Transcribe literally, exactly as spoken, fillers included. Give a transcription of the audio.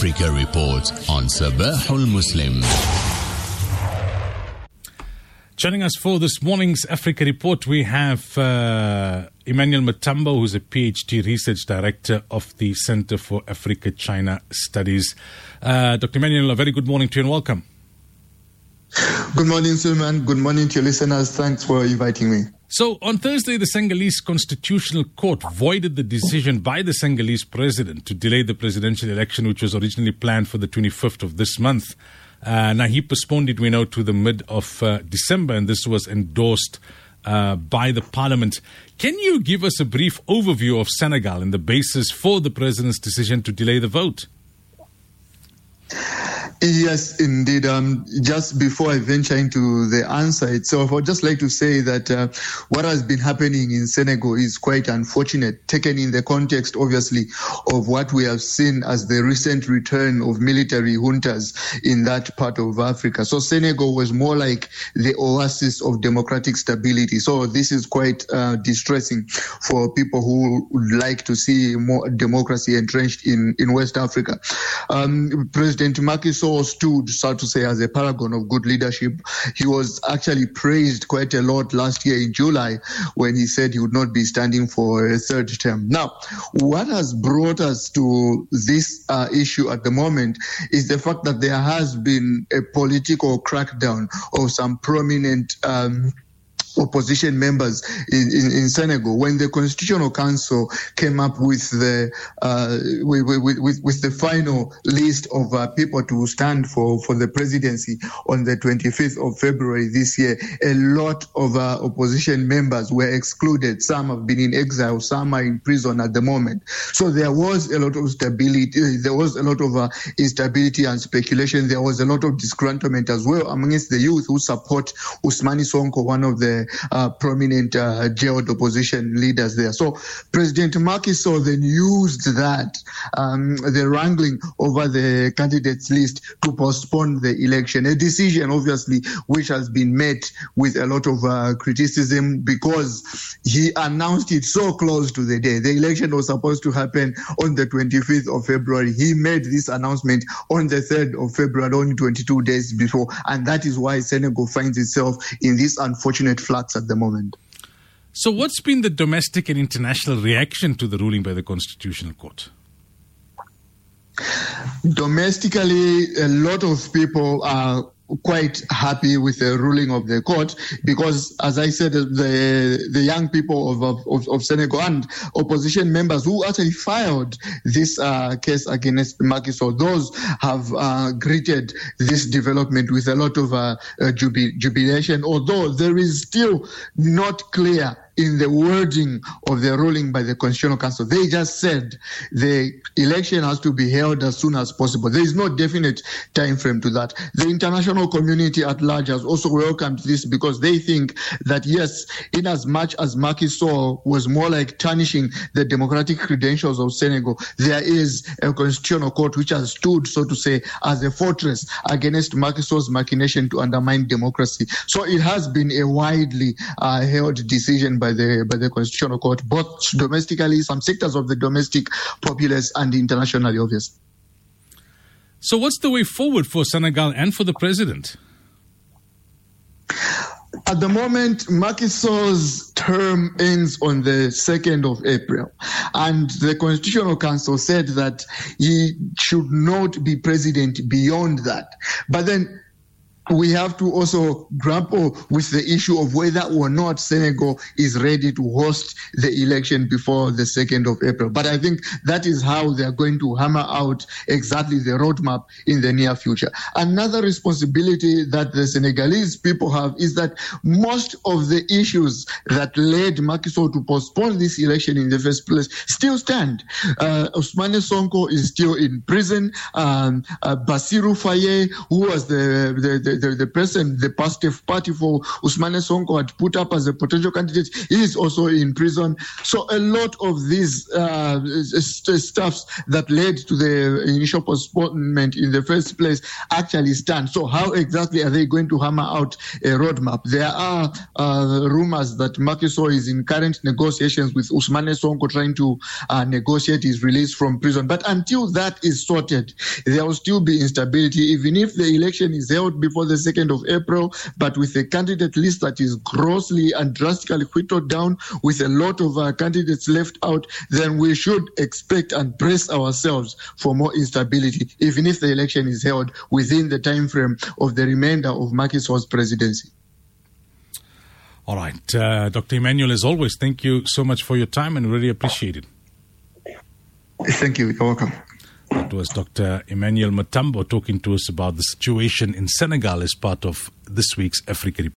Africa Report on Sabahul Muslim. Joining us for this morning's Africa Report, we have uh, Emmanuel Matambo, who's a PhD Research Director of the Centre for Africa-China Studies. Uh, Doctor Emmanuel, a very good morning to you and welcome. Good morning, Suleiman. Good morning to your listeners. Thanks for inviting me. So, on Thursday, the Senegalese Constitutional Court voided the decision by the Senegalese president to delay the presidential election, which was originally planned for the twenty-fifth of this month. Uh, now, he postponed it, we know, to the mid of uh, December, and this was endorsed uh, by the parliament. Can you give us a brief overview of Senegal and the basis for the president's decision to delay the vote? Yes, indeed. Um, just before I venture into the answer itself, I'd just like to say that uh, what has been happening in Senegal is quite unfortunate, taken in the context, obviously, of what we have seen as the recent return of military juntas in that part of Africa. So Senegal was more like the oasis of democratic stability. So this is quite uh, distressing for people who would like to see more democracy entrenched in, in West Africa. Um, President Macky Sall stood, so to say, as a paragon of good leadership. He was actually praised quite a lot last year in July when he said he would not be standing for a third term. Now, what has brought us to this uh, issue at the moment is the fact that there has been a political crackdown of some prominent um opposition members in, in, in Senegal. When the Constitutional Council came up with the uh, with, with, with the final list of uh, people to stand for, for the presidency on the twenty-fifth of February this year, a lot of uh, opposition members were excluded. Some have been in exile, some are in prison at the moment. So there was a lot of stability, there was a lot of uh, instability and speculation. There was a lot of disgruntlement as well amongst the youth who support Ousmane Sonko, one of the Uh, prominent uh, jailed opposition leaders there. So President Macky Sall then used that, um, the wrangling over the candidates list, to postpone the election. A decision, obviously, which has been met with a lot of uh, criticism because he announced it so close to the day. The election was supposed to happen on the twenty-fifth of February. He made this announcement on the third of February, only twenty-two days before. And that is why Senegal finds itself in this unfortunate flats at the moment. So what's been the domestic and international reaction to the ruling by the Constitutional Court? Domestically, a lot of people are quite happy with the ruling of the court because, as I said, the the young people of of, of Senegal and opposition members who actually filed this uh, case against Macky Sall, those have uh, greeted this development with a lot of uh, uh, jubilation, although there is still not clear in the wording of the ruling by the Constitutional Council. They just said the election has to be held as soon as possible. There is no definite time frame to that. The international community at large has also welcomed this because they think that, yes, in as much as Macky Sall was more like tarnishing the democratic credentials of Senegal, there is a Constitutional Court which has stood, so to say, as a fortress against Macky Sall's machination to undermine democracy. So it has been a widely uh, held decision by By the, by the Constitutional Court, both domestically, some sectors of the domestic populace, and internationally, obviously. So what's the way forward for Senegal and for the president? At the moment, Macky Sall's term ends on the second of April, and the Constitutional Council said that he should not be president beyond that. But then we have to also grapple with the issue of whether or not Senegal is ready to host the election before the second of April. But I think that is how they are going to hammer out exactly the roadmap in the near future. Another responsibility that the Senegalese people have is that most of the issues that led Macky Sall to postpone this election in the first place still stand. Uh, Ousmane Sonko is still in prison. Um, uh, Basirou Faye, who was the, the, the the, the person, the positive party for Ousmane Sonko had put up as a potential candidate, he is also in prison. So a lot of these uh, st- stuffs that led to the initial postponement in the first place actually stand. So how exactly are they going to hammer out a roadmap? There are uh, rumors that Macky Sall is in current negotiations with Ousmane Sonko trying to uh, negotiate his release from prison. But until that is sorted, there will still be instability, even if the election is held before the second of April, but with a candidate list that is grossly and drastically whittled down, with a lot of uh, candidates left out, then we should expect and brace ourselves for more instability, even if the election is held within the time frame of the remainder of Macky Sall's presidency. All right. Uh, Doctor Emmanuel, as always, thank you so much for your time and really appreciate it. Thank you. You're welcome. That was Doctor Emmanuel Matambo talking to us about the situation in Senegal as part of this week's Africa Report.